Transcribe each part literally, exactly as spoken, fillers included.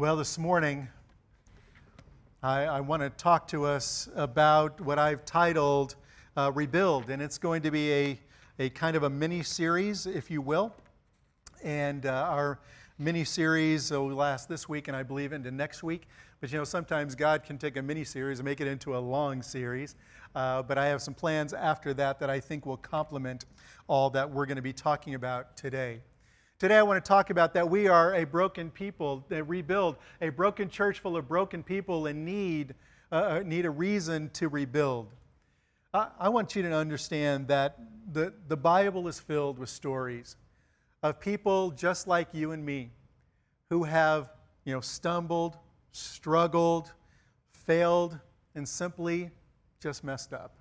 Well, this morning, I, I want to talk to us about what I've titled uh, Rebuild, and it's going to be a, a kind of a mini-series, if you will, and uh, our mini-series will last this week and I believe into next week, but you know, sometimes God can take a mini-series and make it into a long series, uh, but I have some plans after that that I think will complement all that we're going to be talking about today. Today I want to talk about that we are a broken people, a rebuild, a broken church full of broken people in need, uh, need a reason to rebuild. I, I want you to understand that the, the Bible is filled with stories of people just like you and me who have, you know, stumbled, struggled, failed, and simply just messed up.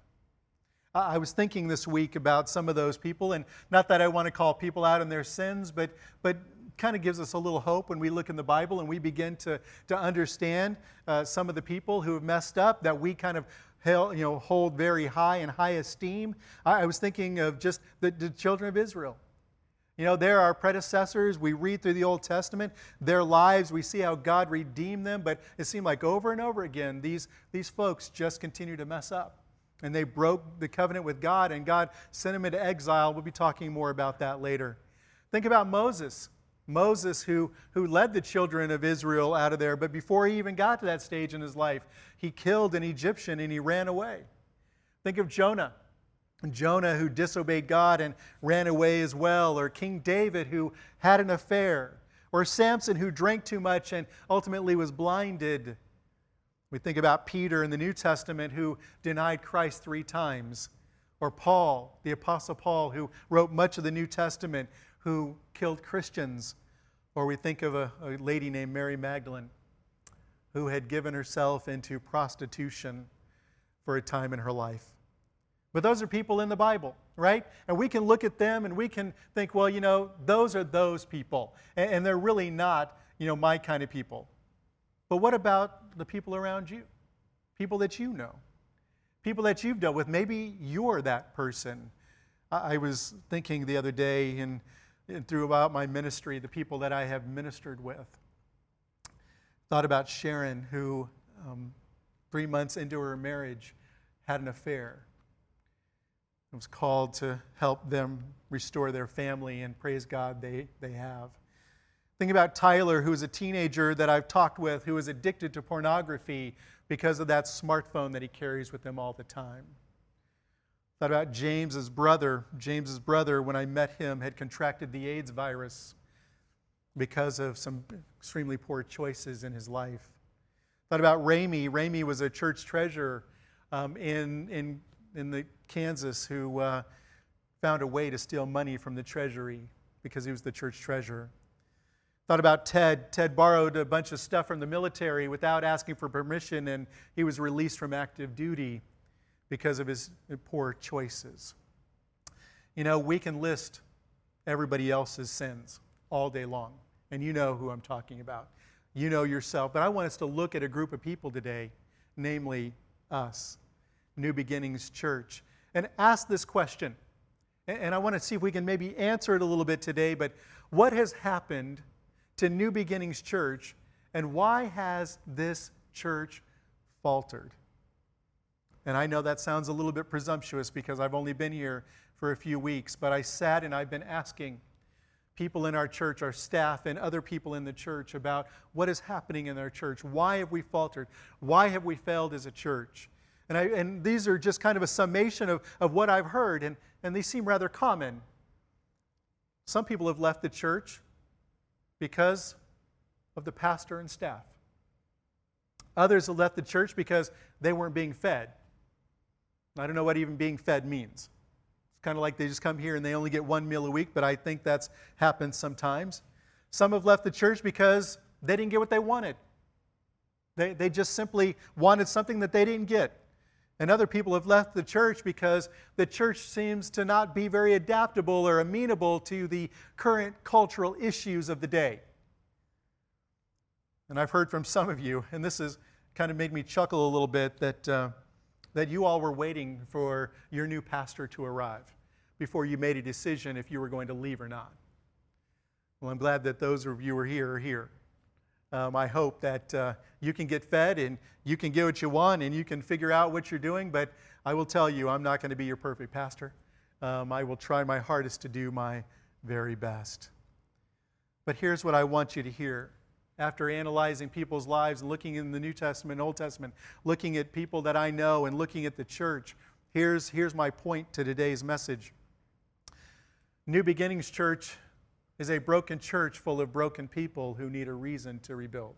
I was thinking this week about some of those people, and not that I want to call people out in their sins, but but kind of gives us a little hope when we look in the Bible and we begin to, to understand uh, some of the people who have messed up that we kind of held, you know, hold very high in high esteem. I, I was thinking of just the, the children of Israel. You know, they're our predecessors. We read through the Old Testament, their lives. We see how God redeemed them, but it seemed like over and over again, these, these folks just continue to mess up. And they broke the covenant with God, and God sent him into exile. We'll be talking more about that later. Think about Moses. Moses, who, who led the children of Israel out of there, but before he even got to that stage in his life, he killed an Egyptian and he ran away. Think of Jonah. Jonah, who disobeyed God and ran away as well, or King David, who had an affair, or Samson, who drank too much and ultimately was blinded. We think about Peter in the New Testament who denied Christ three times, or Paul, the Apostle Paul, who wrote much of the New Testament, who killed Christians, or we think of a, a lady named Mary Magdalene who had given herself into prostitution for a time in her life. But those are people in the Bible, right? And we can look at them and we can think, well, you know, those are those people, and, and they're really not, you know, my kind of people. But what about the people around you? People that you know? People that you've dealt with? Maybe you're that person. I was thinking the other day and throughout my ministry, the people that I have ministered with. Thought about Sharon, who um, three months into her marriage had an affair. I was called to help them restore their family, and praise God they, they have. Think about Tyler, who is a teenager that I've talked with, who is addicted to pornography because of that smartphone that he carries with him all the time. Thought about James's brother. James's brother, when I met him, had contracted the AIDS virus because of some extremely poor choices in his life. Thought about Ramey. Ramey was a church treasurer um, in in in the Kansas who uh, found a way to steal money from the treasury because he was the church treasurer. Thought about Ted. Ted borrowed a bunch of stuff from the military without asking for permission, and he was released from active duty because of his poor choices. You know, we can list everybody else's sins all day long, and you know who I'm talking about. You know yourself, but I want us to look at a group of people today, namely us, New Beginnings Church, and ask this question. And I want to see if we can maybe answer it a little bit today, but what has happened to New Beginnings Church, and why has this church faltered? And I know that sounds a little bit presumptuous because I've only been here for a few weeks, but I sat and I've been asking people in our church, our staff, and other people in the church about what is happening in our church. Why have we faltered? Why have we failed as a church? And, I, and these are just kind of a summation of, of what I've heard, and, and they seem rather common. Some people have left the church because of the pastor and staff. Others have left the church because they weren't being fed. I don't know what even being fed means. It's kind of like they just come here and they only get one meal a week, but I think that's happened sometimes. Some have left the church because they didn't get what they wanted. They, they just simply wanted something that they didn't get. And other people have left the church because the church seems to not be very adaptable or amenable to the current cultural issues of the day. And I've heard from some of you, and this has kind of made me chuckle a little bit, that, uh, that you all were waiting for your new pastor to arrive before you made a decision if you were going to leave or not. Well, I'm glad that those of you who are here are here. Um, I hope that uh, you can get fed and you can get what you want and you can figure out what you're doing. But I will tell you, I'm not going to be your perfect pastor. Um, I will try my hardest to do my very best. But here's what I want you to hear. After analyzing people's lives and looking in the New Testament and Old Testament, looking at people that I know and looking at the church, here's, here's my point to today's message. New Beginnings Church is a broken church full of broken people who need a reason to rebuild.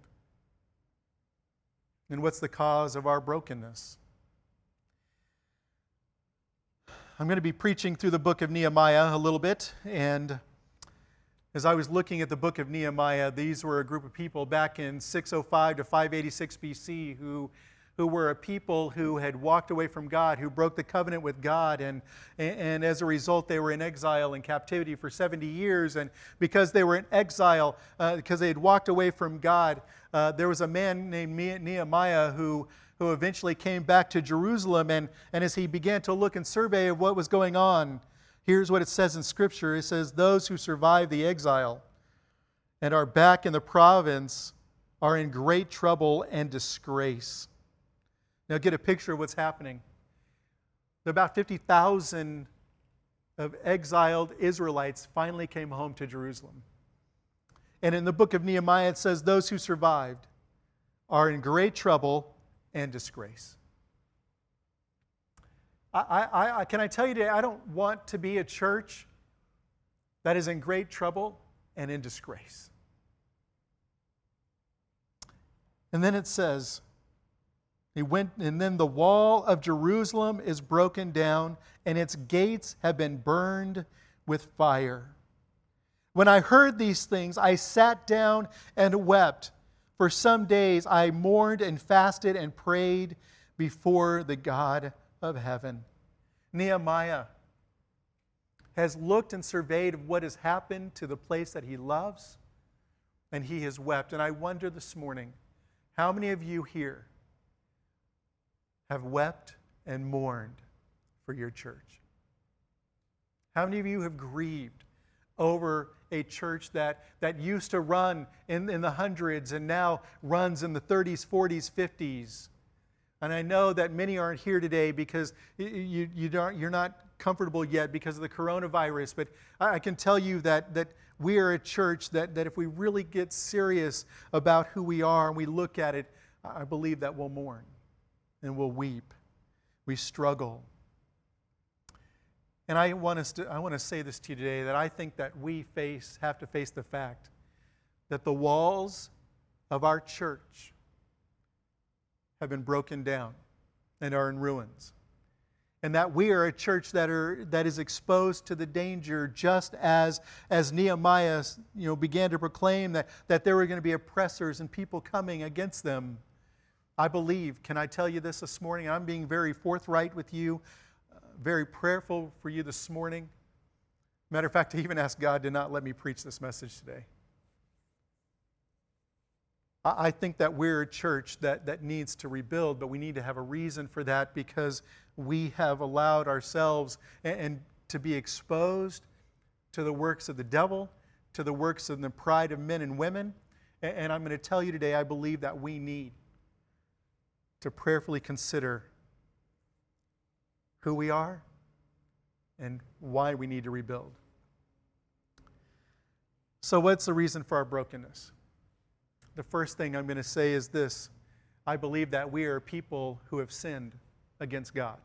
And what's the cause of our brokenness? I'm going to be preaching through the book of Nehemiah a little bit, and as I was looking at the book of Nehemiah, these were a group of people back in six oh five to five eighty-six B C who, who were a people who had walked away from God, who broke the covenant with God, and, and as a result, they were in exile and captivity for seventy years. And because they were in exile, uh, because they had walked away from God, uh, there was a man named Nehemiah who who eventually came back to Jerusalem, and, and as he began to look and survey of what was going on, here's what it says in Scripture. It says, those who survive the exile and are back in the province are in great trouble and disgrace. Now get a picture of what's happening. There about fifty thousand of exiled Israelites finally came home to Jerusalem. And in the book of Nehemiah, it says, those who survived are in great trouble and disgrace. I, I, I, can I tell you today, I don't want to be a church that is in great trouble and in disgrace. And then it says, he went, and then the wall of Jerusalem is broken down, and its gates have been burned with fire. When I heard these things, I sat down and wept. For some days I mourned and fasted and prayed before the God of heaven. Nehemiah has looked and surveyed what has happened to the place that he loves, and he has wept. And I wonder this morning, how many of you here have wept and mourned for your church? How many of you have grieved over a church that, that used to run in, in the hundreds and now runs in the thirties, forties, fifties? And I know that many aren't here today because you, you don't, you're not comfortable yet because of the coronavirus. But I can tell you that, that we are a church that, that if we really get serious about who we are and we look at it, I believe that we'll mourn and we'll weep. We struggle. And I want us to, I want to say this to you today, that I think that we face have to face the fact that the walls of our church have been broken down and are in ruins. And that we are a church that are that is exposed to the danger, just as, as Nehemiah you know, began to proclaim that, that there were going to be oppressors and people coming against them. I believe, can I tell you this this morning? I'm being very forthright with you, uh, very prayerful for you this morning. Matter of fact, I even asked God to not let me preach this message today. I think that we're a church that, that needs to rebuild, but we need to have a reason for that because we have allowed ourselves and, and to be exposed to the works of the devil, to the works of the pride of men and women. And, and I'm going to tell you today, I believe that we need to prayerfully consider who we are and why we need to rebuild. So what's the reason for our brokenness? The first thing I'm going to say is this. I believe that we are people who have sinned against God.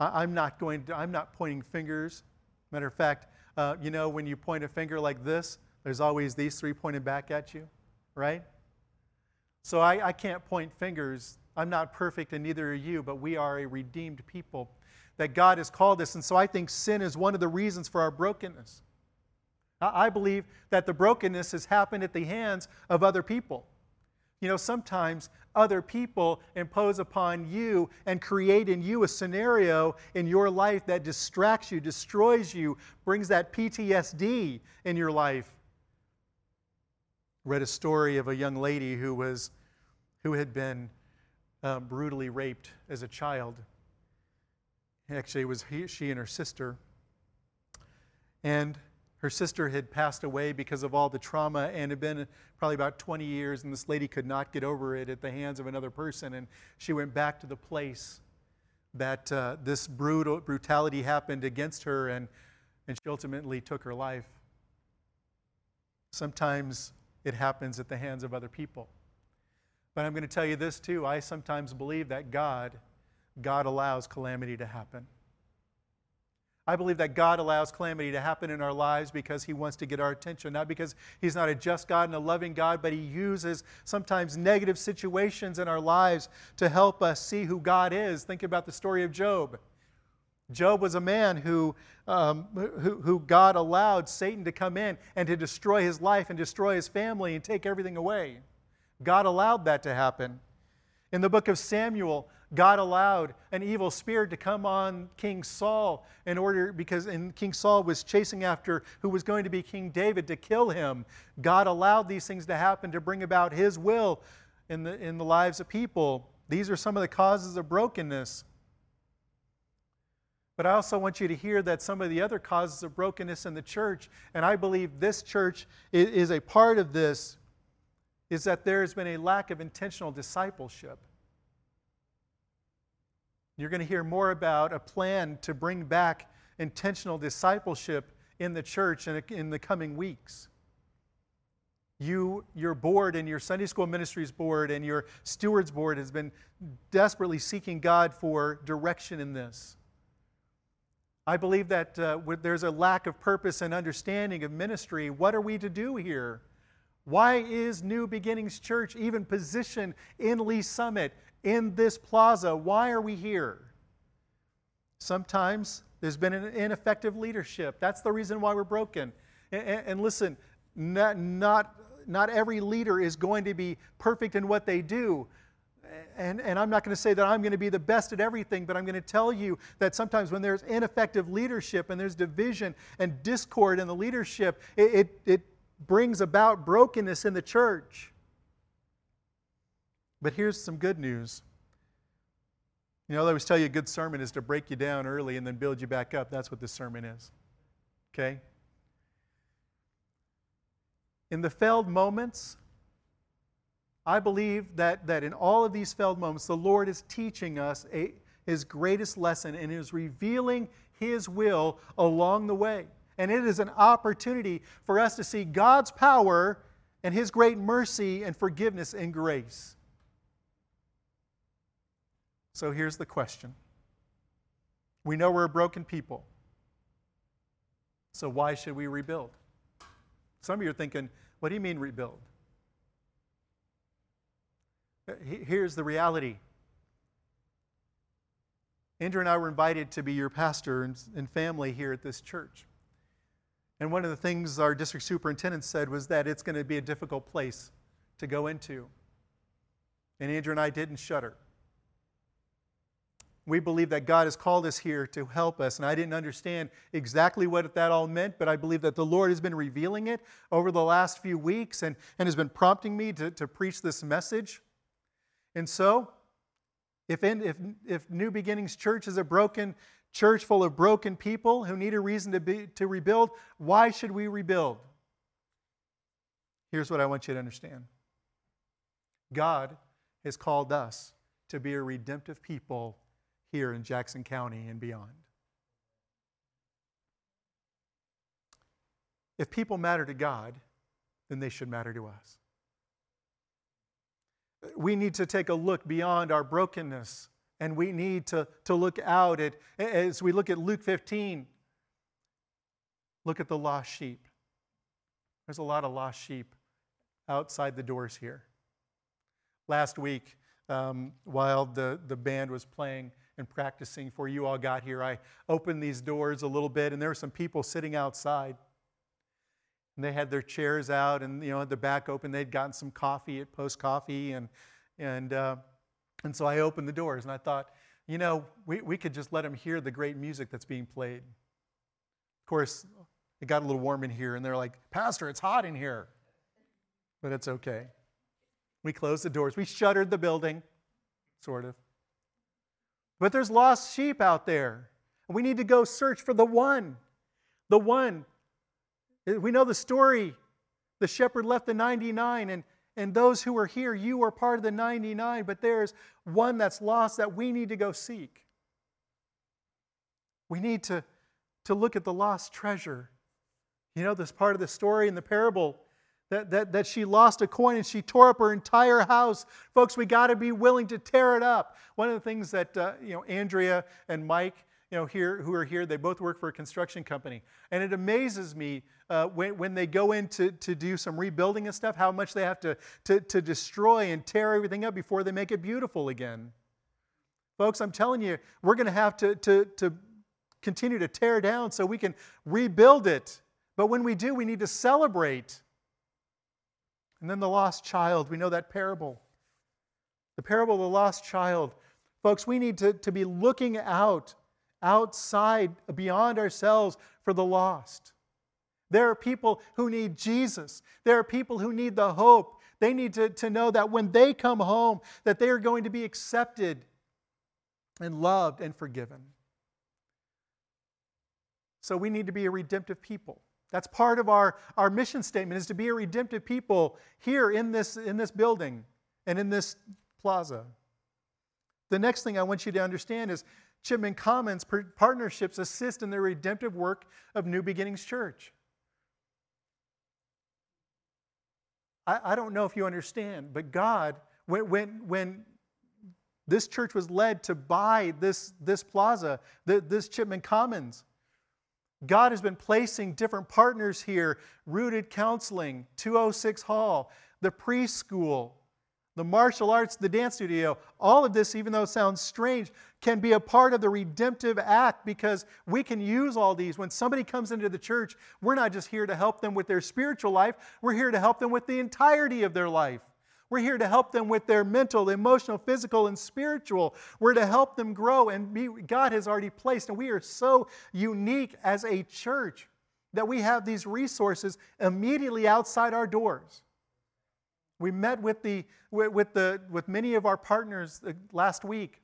I'm not going to, I'm not pointing fingers. Matter of fact, uh, you know, when you point a finger like this, there's always these three pointed back at you, right? So I, I can't point fingers. I'm not perfect and neither are you, but we are a redeemed people that God has called us. And so I think sin is one of the reasons for our brokenness. I believe that the brokenness has happened at the hands of other people. You know, sometimes other people impose upon you and create in you a scenario in your life that distracts you, destroys you, brings that P T S D in your life. I read a story of a young lady who was, who had been um, brutally raped as a child. Actually, it was he, she and her sister. And Her sister had passed away because of all the trauma and had been probably about twenty years, and this lady could not get over it at the hands of another person. And she went back to the place that uh, this brutal brutality happened against her, and, and she ultimately took her life. Sometimes it happens at the hands of other people. But I'm going to tell you this too. I sometimes believe that God, God allows calamity to happen. I believe that God allows calamity to happen in our lives because He wants to get our attention, not because He's not a just God and a loving God, but He uses sometimes negative situations in our lives to help us see who God is. Think about the story of Job. Job was a man who, um, who, who God allowed Satan to come in and to destroy his life and destroy his family and take everything away. God allowed that to happen. In the book of Samuel, God allowed an evil spirit to come on King Saul in order, because and King Saul was chasing after who was going to be King David to kill him. God allowed these things to happen to bring about His will in the, in the lives of people. These are some of the causes of brokenness. But I also want you to hear that some of the other causes of brokenness in the church, and I believe this church is, is a part of this, is that there has been a lack of intentional discipleship. You're going to hear more about a plan to bring back intentional discipleship in the church in, in the coming weeks. You, your board and your Sunday school ministries board and your stewards board has been desperately seeking God for direction in this. I believe that uh, there's a lack of purpose and understanding of ministry. What are we to do here? Why is New Beginnings Church even positioned in Lee Summit? In this plaza, why are we here? Sometimes there's been an ineffective leadership. That's the reason why we're broken. And, and listen, not, not, not every leader is going to be perfect in what they do. And, and I'm not going to say that I'm going to be the best at everything, but I'm going to tell you that sometimes when there's ineffective leadership and there's division and discord in the leadership, it, it, it brings about brokenness in the church. But here's some good news. You know, I always tell you a good sermon is to break you down early and then build you back up. That's what this sermon is. Okay? In the failed moments, I believe that, that in all of these failed moments, the Lord is teaching us a, His greatest lesson and is revealing His will along the way. And it is an opportunity for us to see God's power and His great mercy and forgiveness and grace. So here's the question. We know we're a broken people. So why should we rebuild? Some of you are thinking, what do you mean rebuild? Here's the reality. Andrew and I were invited to be your pastor and family here at this church. And one of the things our district superintendent said was that it's going to be a difficult place to go into. And Andrew and I didn't shudder. We believe that God has called us here to help us. And I didn't understand exactly what that all meant, but I believe that the Lord has been revealing it over the last few weeks and, and has been prompting me to, to preach this message. And so, if, in, if, if New Beginnings Church is a broken church full of broken people who need a reason to, be, to rebuild, why should we rebuild? Here's what I want you to understand. God has called us to be a redemptive people here in Jackson County and beyond. If people matter to God, then they should matter to us. We need to take a look beyond our brokenness, and we need to, to look out at, as we look at Luke fifteen, look at the lost sheep. There's a lot of lost sheep outside the doors here. Last week, um, while the, the band was playing and practicing before you all got here, I opened these doors a little bit, and there were some people sitting outside. And they had their chairs out, and you know, had the back open. They'd gotten some coffee at Post Coffee, and and uh, and so I opened the doors, and I thought, you know, we, we could just let them hear the great music that's being played. Of course, it got a little warm in here, and they're like, "Pastor, it's hot in here," but it's okay. We closed the doors. We shuttered the building, sort of. But there's lost sheep out there. We need to go search for the one. The one We know the story. The shepherd left the ninety-nine, and, and those who are here, you are part of the ninety-nine, but there's one that's lost that we need to go seek. We need to, to look at the lost treasure. You know, this part of the story in the parable that, that, that she lost a coin and she tore up her entire house. Folks, we got to be willing to tear it up. One of the things that, uh, you know, Andrea and Mike, you know, here who are here, they both work for a construction company. And it amazes me uh, when, when they go in to, to do some rebuilding and stuff, how much they have to, to, to destroy and tear everything up before they make it beautiful again. Folks, I'm telling you, we're going to have to, to, to continue to tear down so we can rebuild it. But when we do, we need to celebrate. And then the lost child, we know that parable. The parable of the lost child. Folks, we need to, to be looking out outside, beyond ourselves, for the lost. There are people who need Jesus. There are people who need the hope. They need to, to know that when they come home, that they are going to be accepted and loved and forgiven. So we need to be a redemptive people. That's part of our, our mission statement, is to be a redemptive people here in this, in this building and in this plaza. The next thing I want you to understand is Chipman Commons partnerships assist in the redemptive work of New Beginnings Church. I, I don't know if you understand, but God, when, when, when this church was led to buy this, this plaza, the, this Chipman Commons, God has been placing different partners here, Rooted Counseling, two oh six Hall, the preschool, the martial arts, the dance studio. All of this, even though it sounds strange, can be a part of the redemptive act because we can use all these. When somebody comes into the church, we're not just here to help them with their spiritual life. We're here to help them with the entirety of their life. We're here to help them with their mental, emotional, physical, and spiritual. We're to help them grow, and be, God has already placed, and we are so unique as a church that we have these resources immediately outside our doors. We met with the with the with many of our partners last week,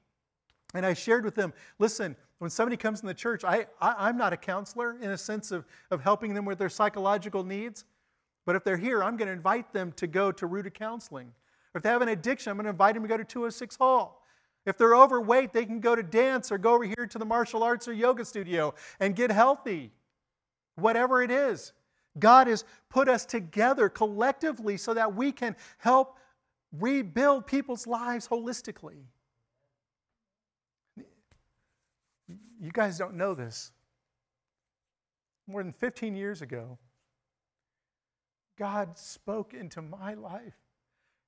and I shared with them, listen, when somebody comes in the church, I, I I'm not a counselor in a sense of, of helping them with their psychological needs. But if they're here, I'm going to invite them to go to Rooted Counseling. If they have an addiction, I'm going to invite them to go to two oh six Hall. If they're overweight, they can go to dance or go over here to the martial arts or yoga studio and get healthy. Whatever it is, God has put us together collectively so that we can help rebuild people's lives holistically. You guys don't know this. More than fifteen years ago, God spoke into my life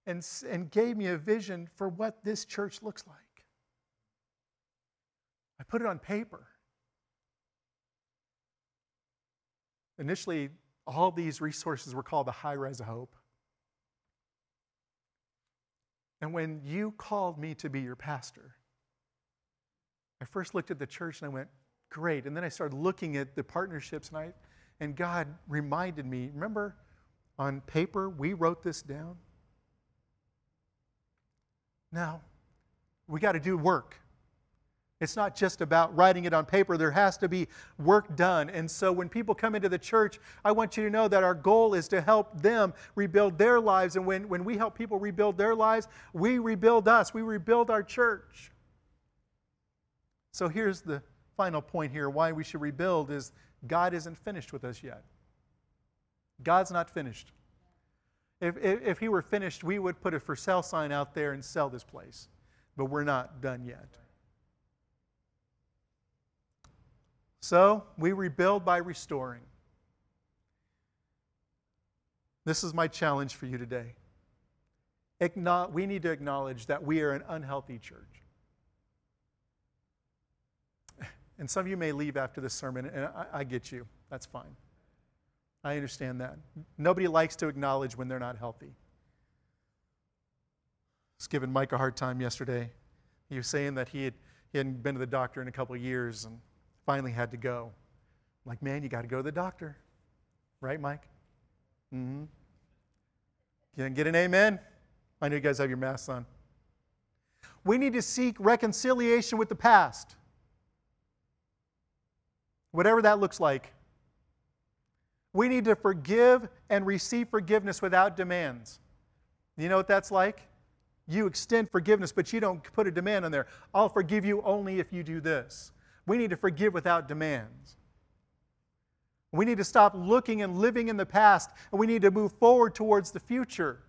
and, and gave me a vision for what this church looks like. I put it on paper. Initially, all these resources were called the High Res of Hope. And when you called me to be your pastor, I first looked at the church and I went, great. And then I started looking at the partnerships, and I, and God reminded me, remember, on paper, we wrote this down. Now, we got to do work. It's not just about writing it on paper. There has to be work done. And so when people come into the church, I want you to know that our goal is to help them rebuild their lives. And when, when we help people rebuild their lives, we rebuild us. We rebuild our church. So here's the final point here. Why we should rebuild is God isn't finished with us yet. God's not finished. If, if, if He were finished, we would put a for sale sign out there and sell this place. But we're not done yet. So we rebuild by restoring. This is my challenge for you today. Acknow- we need to acknowledge that we are an unhealthy church. And some of you may leave after this sermon, and I, I get you. That's fine. I understand that. Nobody likes to acknowledge when they're not healthy. I was giving Mike a hard time yesterday. He was saying that he, had, he hadn't been to the doctor in a couple of years and finally had to go. I'm like, man, you got to go to the doctor. Right, Mike? Mm-hmm. You didn't get an amen? I know you guys have your masks on. We need to seek reconciliation with the past. Whatever that looks like. We need to forgive and receive forgiveness without demands. You know what that's like? You extend forgiveness, but you don't put a demand on there. I'll forgive you only if you do this. We need to forgive without demands. We need to stop looking and living in the past, and we need to move forward towards the future.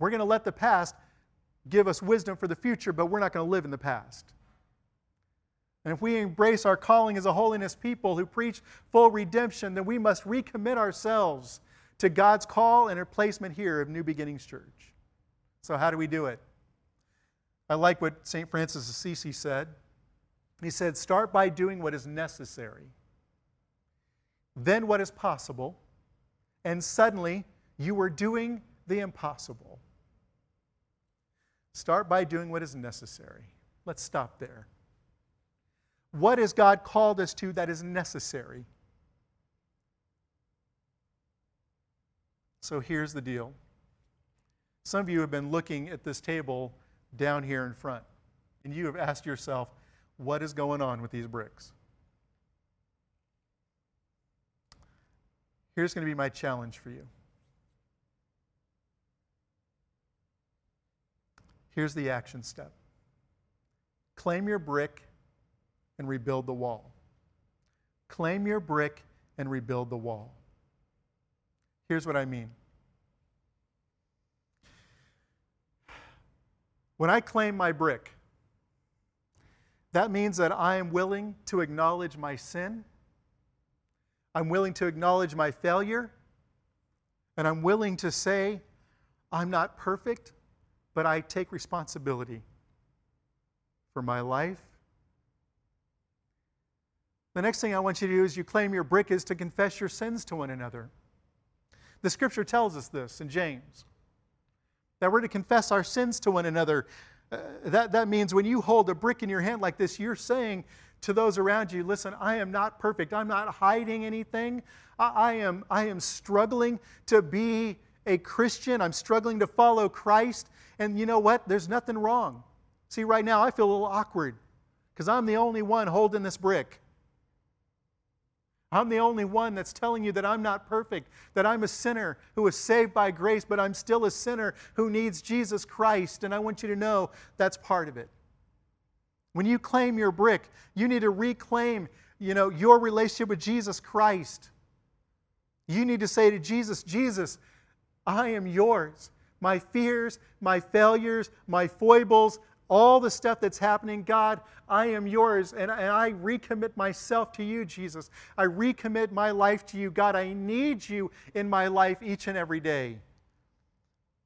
We're going to let the past give us wisdom for the future, but we're not going to live in the past. And if we embrace our calling as a holiness people who preach full redemption, then we must recommit ourselves to God's call and our placement here of New Beginnings Church. So how do we do it? I like what Saint Francis of Assisi said. He said, start by doing what is necessary, then what is possible, and suddenly you are doing the impossible. Start by doing what is necessary. Let's stop there. What has God called us to that is necessary? So here's the deal. Some of you have been looking at this table down here in front, and you have asked yourself, what is going on with these bricks? Here's going to be my challenge for you. Here's the action step. Claim your brick and rebuild the wall. Claim your brick and rebuild the wall. Here's what I mean. When I claim my brick, that means that I am willing to acknowledge my sin, I'm willing to acknowledge my failure, and I'm willing to say, I'm not perfect, but I take responsibility for my life. The next thing I want you to do is you claim your brick is to confess your sins to one another. The scripture tells us this in James, that we're to confess our sins to one another. Uh, that, that means when you hold a brick in your hand like this, you're saying to those around you, listen, I am not perfect. I'm not hiding anything. I, I am, I am struggling to be a Christian. I'm struggling to follow Christ. And you know what? There's nothing wrong. See, right now I feel a little awkward because I'm the only one holding this brick. I'm the only one that's telling you that I'm not perfect, that I'm a sinner who is saved by grace, but I'm still a sinner who needs Jesus Christ, and I want you to know that's part of it. When you claim your brick, you need to reclaim, you know, your relationship with Jesus Christ. You need to say to Jesus, Jesus, I am yours. My fears, my failures, my foibles, all the stuff that's happening, God, I am yours, and, and I recommit myself to you, Jesus. I recommit my life to you. God, I need you in my life each and every day.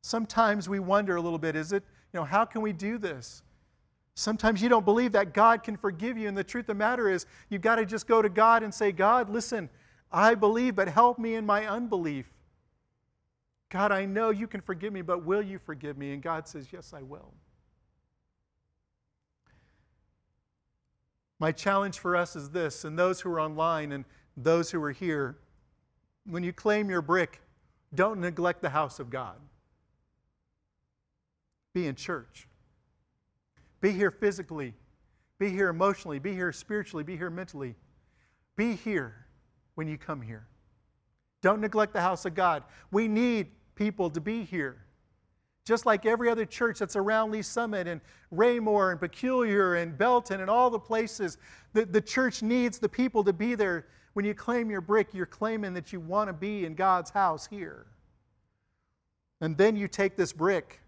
Sometimes we wonder a little bit, is it, you know, how can we do this? Sometimes you don't believe that God can forgive you, and the truth of the matter is you've got to just go to God and say, God, listen, I believe, but help me in my unbelief. God, I know you can forgive me, but will you forgive me? And God says, yes, I will. My challenge for us is this, and those who are online and those who are here, when you claim your brick, don't neglect the house of God. Be in church. Be here physically. Be here emotionally. Be here spiritually. Be here mentally. Be here when you come here. Don't neglect the house of God. We need people to be here. Just like every other church that's around Lee Summit and Raymore and Peculiar and Belton and all the places, the, the church needs the people to be there. When you claim your brick, you're claiming that you want to be in God's house here. And then you take this brick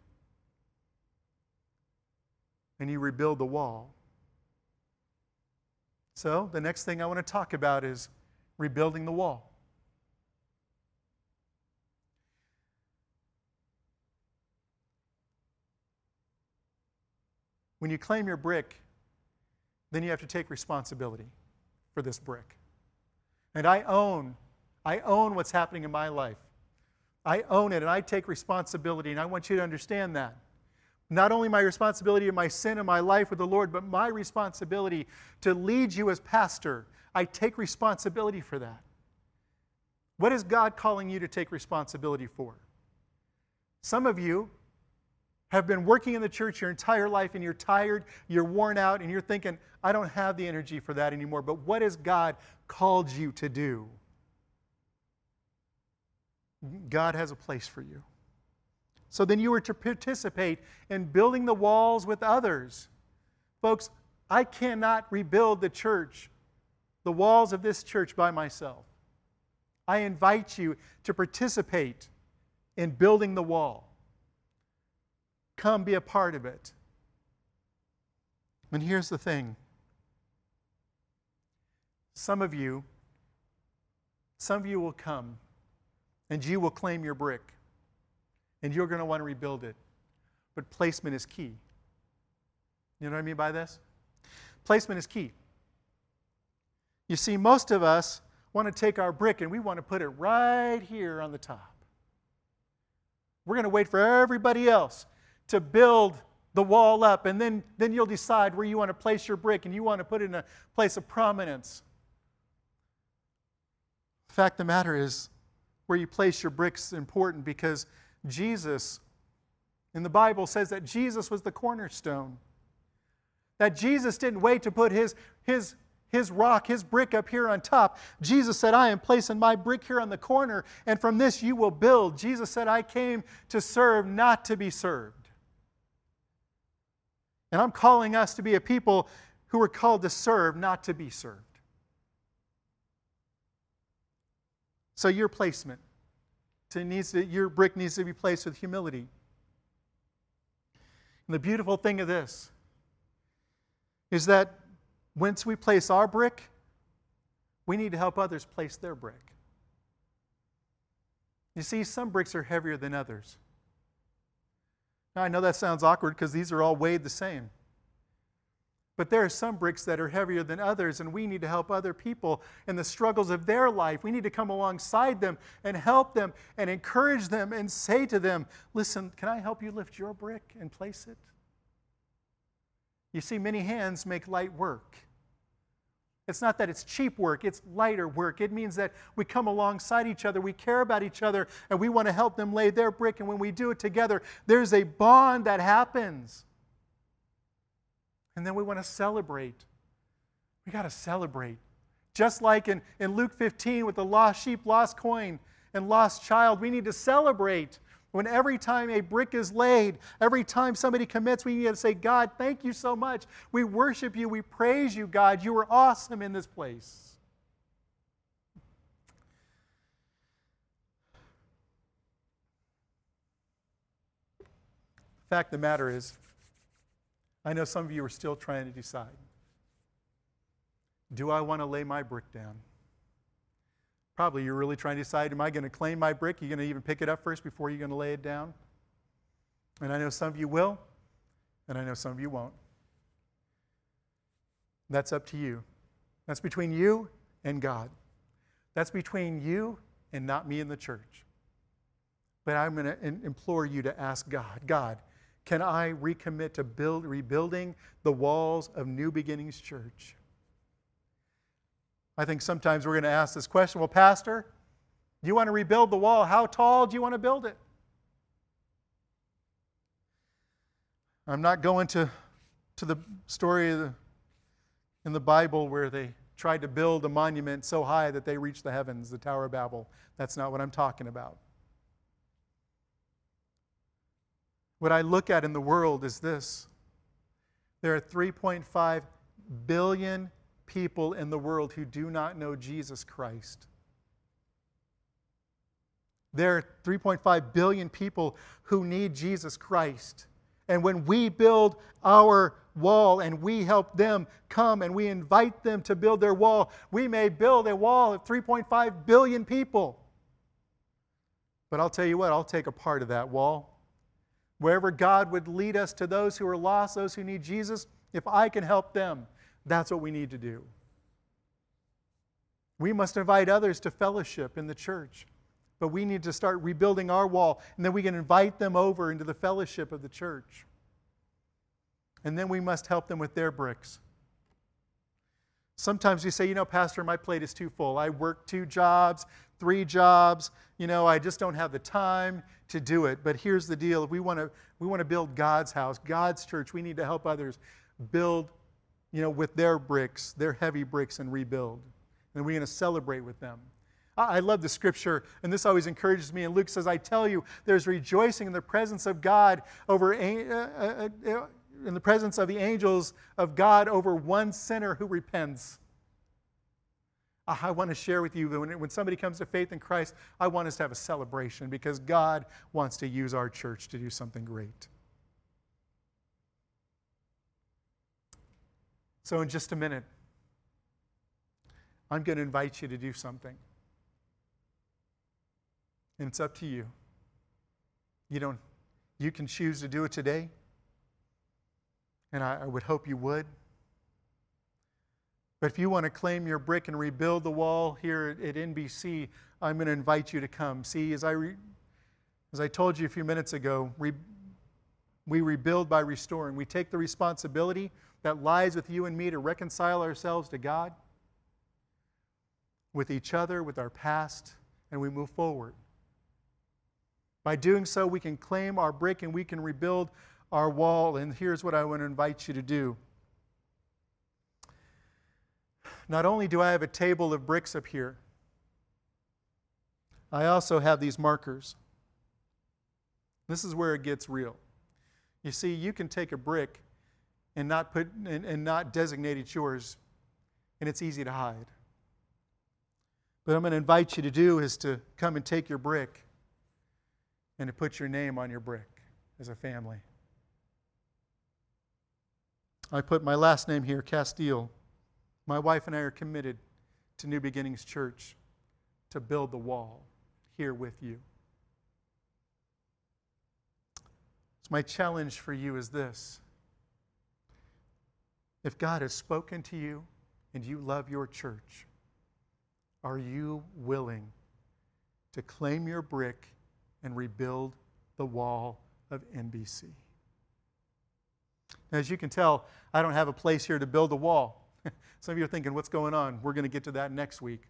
and you rebuild the wall. So the next thing I want to talk about is rebuilding the wall. When you claim your brick, then you have to take responsibility for this brick. And I own, I own what's happening in my life. I own it, and I take responsibility, and I want you to understand that. Not only my responsibility in my sin and my life with the Lord, but my responsibility to lead you as pastor. I take responsibility for that. What is God calling you to take responsibility for? Some of you have been working in the church your entire life, and you're tired, you're worn out, and you're thinking, I don't have the energy for that anymore. But what has God called you to do? God has a place for you. So then you are to participate in building the walls with others. Folks, I cannot rebuild the church, the walls of this church by myself. I invite you to participate in building the wall. Come be a part of it. And here's the thing. Some of you, some of you will come and you will claim your brick and you're going to want to rebuild it. But placement is key. You know what I mean by this? Placement is key. You see, most of us want to take our brick and we want to put it right here on the top. We're going to wait for everybody else to build the wall up, and then, then you'll decide where you want to place your brick and you want to put it in a place of prominence. The fact of the matter is, where you place your bricks is important because Jesus, in the Bible, says that Jesus was the cornerstone. That Jesus didn't wait to put his, his, his rock, his brick up here on top. Jesus said, I am placing my brick here on the corner, and from this you will build. Jesus said, I came to serve, not to be served. And I'm calling us to be a people who are called to serve, not to be served. So your placement, to needs to, your brick needs to be placed with humility. And the beautiful thing of this is that once we place our brick, we need to help others place their brick. You see, some bricks are heavier than others. Now, I know that sounds awkward because these are all weighed the same. But there are some bricks that are heavier than others, and we need to help other people in the struggles of their life. We need to come alongside them and help them and encourage them and say to them, listen, can I help you lift your brick and place it? You see, many hands make light work. It's not that it's cheap work, it's lighter work. It means that we come alongside each other, we care about each other, and we want to help them lay their brick. And when we do it together, there's a bond that happens. And then we want to celebrate. We got to celebrate. Just like in, in Luke fifteen with the lost sheep, lost coin, and lost child, we need to celebrate. When every time a brick is laid, every time somebody commits, we need to say, God, thank you so much. We worship you. We praise you, God. You were awesome in this place. The fact of the matter is, I know some of you are still trying to decide. Do I want to lay my brick down? Probably you're really trying to decide, am I going to claim my brick? You're going to even pick it up first before you're going to lay it down? And I know some of you will, and I know some of you won't. That's up to you. That's between you and God. That's between you and not me in the church. But I'm going to implore you to ask God, God, can I recommit to build, rebuilding the walls of New Beginnings Church? I think sometimes we're going to ask this question, well, Pastor, you want to rebuild the wall. How tall do you want to build it? I'm not going to, to the story of the, in the Bible where they tried to build a monument so high that they reached the heavens, the Tower of Babel. That's not what I'm talking about. What I look at in the world is this. There are three point five billion people in the world who do not know Jesus Christ. There are three point five billion people who need Jesus Christ. And when we build our wall and we help them come and we invite them to build their wall, we may build a wall of three point five billion people. But I'll tell you what, I'll take a part of that wall. Wherever God would lead us to those who are lost, those who need Jesus, if I can help them, that's what we need to do. We must invite others to fellowship in the church, but we need to start rebuilding our wall, and then we can invite them over into the fellowship of the church. And then we must help them with their bricks. Sometimes you say, you know, Pastor, my plate is too full. I work two jobs, three jobs. You know, I just don't have the time to do it. But here's the deal. If we want to, we want to build God's house, God's church, we need to help others build, you know, with their bricks, their heavy bricks, and rebuild. And we're going to celebrate with them. I love the scripture, and this always encourages me. And Luke says, I tell you, there's rejoicing in the presence of God over uh, uh, uh, in the presence of the angels of God over one sinner who repents. I want to share with you that when, when somebody comes to faith in Christ, I want us to have a celebration because God wants to use our church to do something great. So in just a minute, I'm going to invite you to do something. And it's up to you. You don't, you can choose to do it today. And I, I would hope you would. But if you want to claim your brick and rebuild the wall here at, at N B C, I'm going to invite you to come. See, as I re, as I told you a few minutes ago, re, we rebuild by restoring. We take the responsibility that lies with you and me to reconcile ourselves to God, with each other, with our past, and we move forward. By doing so, we can claim our brick and we can rebuild our wall. And here's what I want to invite you to do. Not only do I have a table of bricks up here, I also have these markers. This is where it gets real. You see, you can take a brick and not put and, and not designate it's yours, and it's easy to hide. But what I'm going to invite you to do is to come and take your brick and to put your name on your brick as a family. I put my last name here, Castile. My wife and I are committed to New Beginnings Church to build the wall here with you. So my challenge for you is this. If God has spoken to you and you love your church, are you willing to claim your brick and rebuild the wall of N B C? As you can tell, I don't have a place here to build a wall. Some of you are thinking, what's going on? We're going to get to that next week.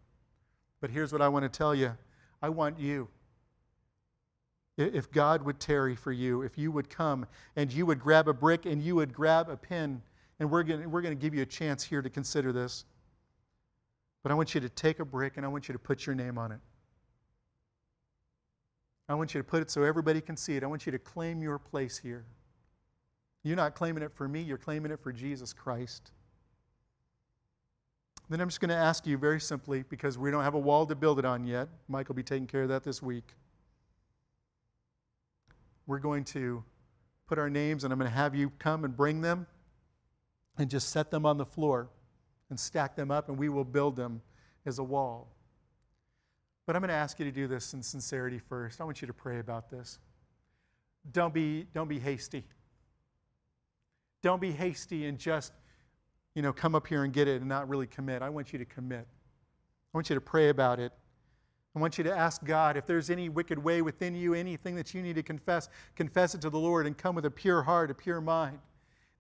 But here's what I want to tell you. I want you, if God would tarry for you, if you would come and you would grab a brick and you would grab a pen, and we're going to, we're going to give you a chance here to consider this. But I want you to take a brick and I want you to put your name on it. I want you to put it so everybody can see it. I want you to claim your place here. You're not claiming it for me. You're claiming it for Jesus Christ. Then I'm just going to ask you very simply, because we don't have a wall to build it on yet. Mike will be taking care of that this week. We're going to put our names, and I'm going to have you come and bring them and just set them on the floor and stack them up, and we will build them as a wall. But I'm going to ask you to do this in sincerity first. I want you to pray about this. Don't be, don't be hasty. Don't be hasty and just, you know, come up here and get it and not really commit. I want you to commit. I want you to pray about it. I want you to ask God if there's any wicked way within you, anything that you need to confess, confess it to the Lord and come with a pure heart, a pure mind.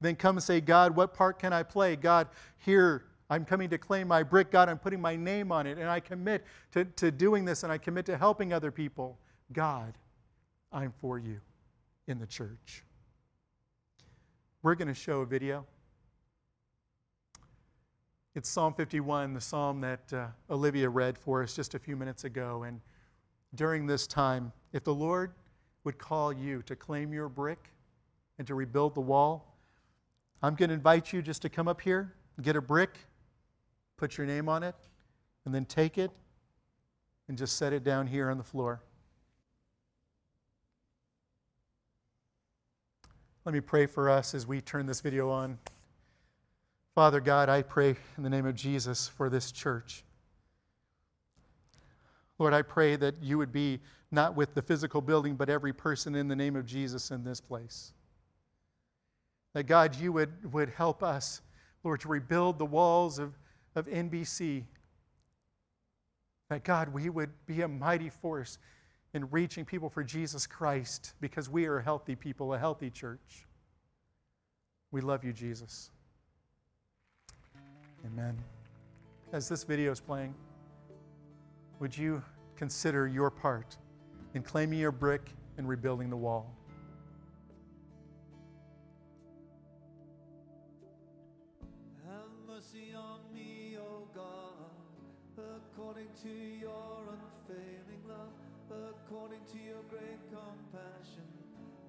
Then come and say, God, what part can I play? God, here, I'm coming to claim my brick. God, I'm putting my name on it, and I commit to, to doing this, and I commit to helping other people. God, I'm for you in the church. We're going to show a video. It's Psalm fifty-one, the psalm that uh, Olivia read for us just a few minutes ago. And during this time, if the Lord would call you to claim your brick and to rebuild the wall, I'm going to invite you just to come up here, get a brick, put your name on it, and then take it and just set it down here on the floor. Let me pray for us as we turn this video on. Father God, I pray in the name of Jesus for this church. Lord, I pray that you would be not with the physical building, but every person in the name of Jesus in this place. That God, you would, would help us, Lord, to rebuild the walls of, of N B C. That God, we would be a mighty force in reaching people for Jesus Christ because we are healthy people, a healthy church. We love you, Jesus. Amen. As this video is playing, would you consider your part in claiming your brick and rebuilding the wall? Have mercy on me, O God, according according to your unfailing love, according to your great compassion,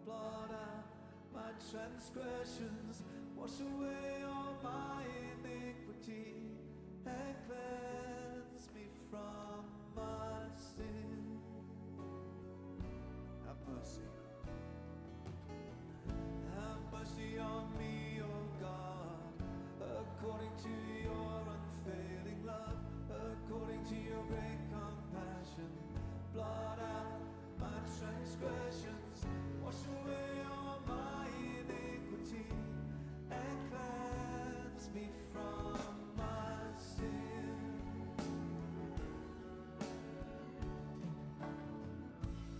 blot out my transgressions, wash away all my iniquity, and cleanse me from my sin. Have mercy. Have mercy on me, O God, according to your unfailing love, according to your great compassion, blot out my transgressions, wash away all my iniquity, and cleanse me from my sin.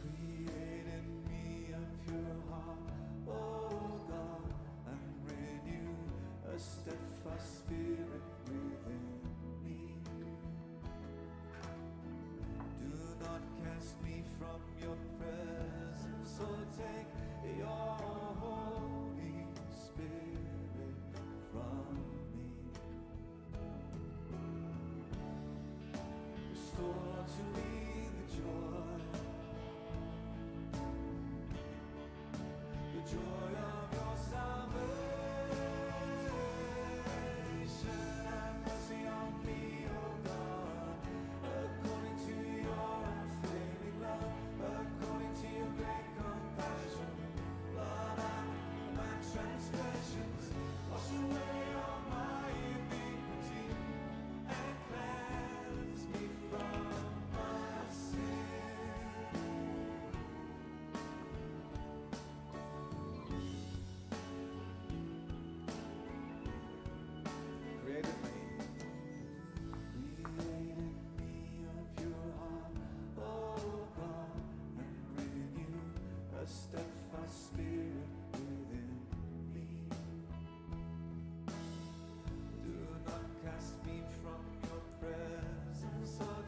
Create in me a pure heart, O God, and renew a steadfast spirit within me. Do not cast me from your presence, or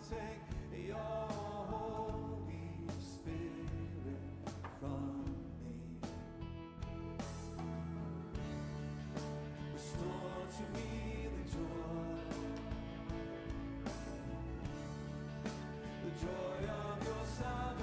take your Holy Spirit from me. Restore to me the joy, the joy of your salvation.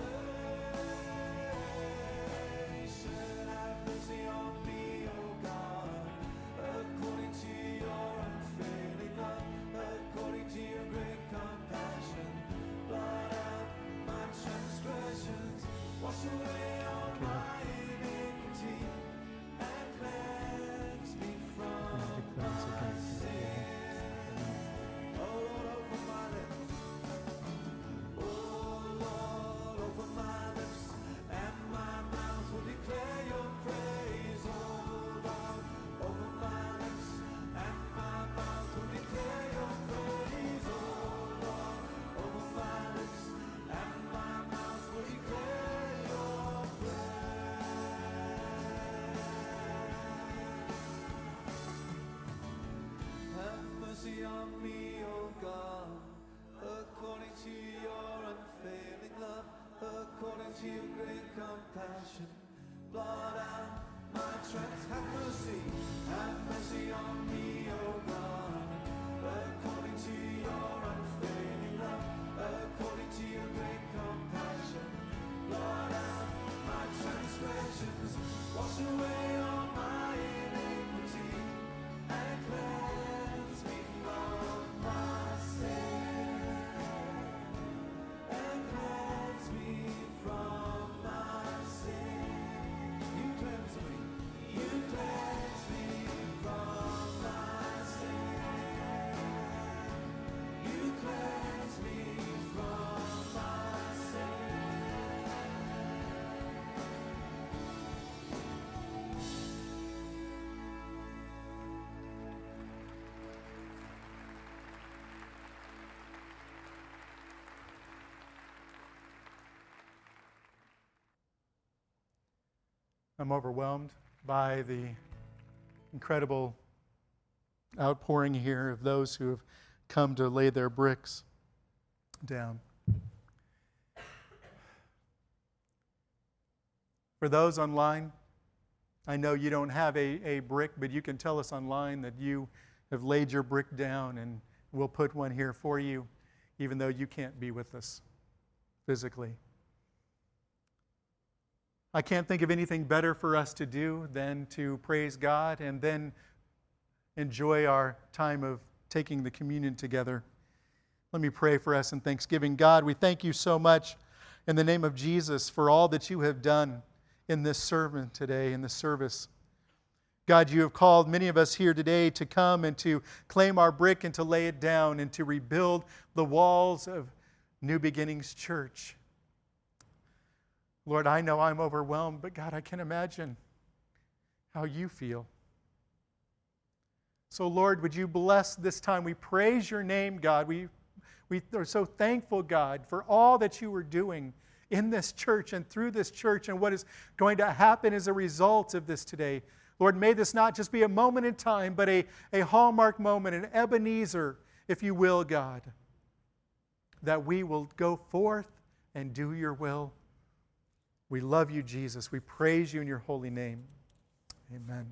I'm overwhelmed by the incredible outpouring here of those who have come to lay their bricks down. For those online, I know you don't have a, a brick, but you can tell us online that you have laid your brick down, and we'll put one here for you. even though you can't be with us physically. I can't think of anything better for us to do than to praise God and then enjoy our time of taking the communion together. Let me pray for us in thanksgiving. God, we thank you so much in the name of Jesus for all that you have done in this sermon today, in this service. God, you have called many of us here today to come and to claim our brick and to lay it down and to rebuild the walls of New Beginnings Church. Lord, I know I'm overwhelmed, but God, I can imagine how you feel. So, Lord, would you bless this time? We praise your name, God. We, we are so thankful, God, for all that you are doing in this church and through this church and what is going to happen as a result of this today. Lord, may this not just be a moment in time, but a, a hallmark moment, an Ebenezer, if you will, God, that we will go forth and do your will. We love you, Jesus. We praise you in your holy name. Amen.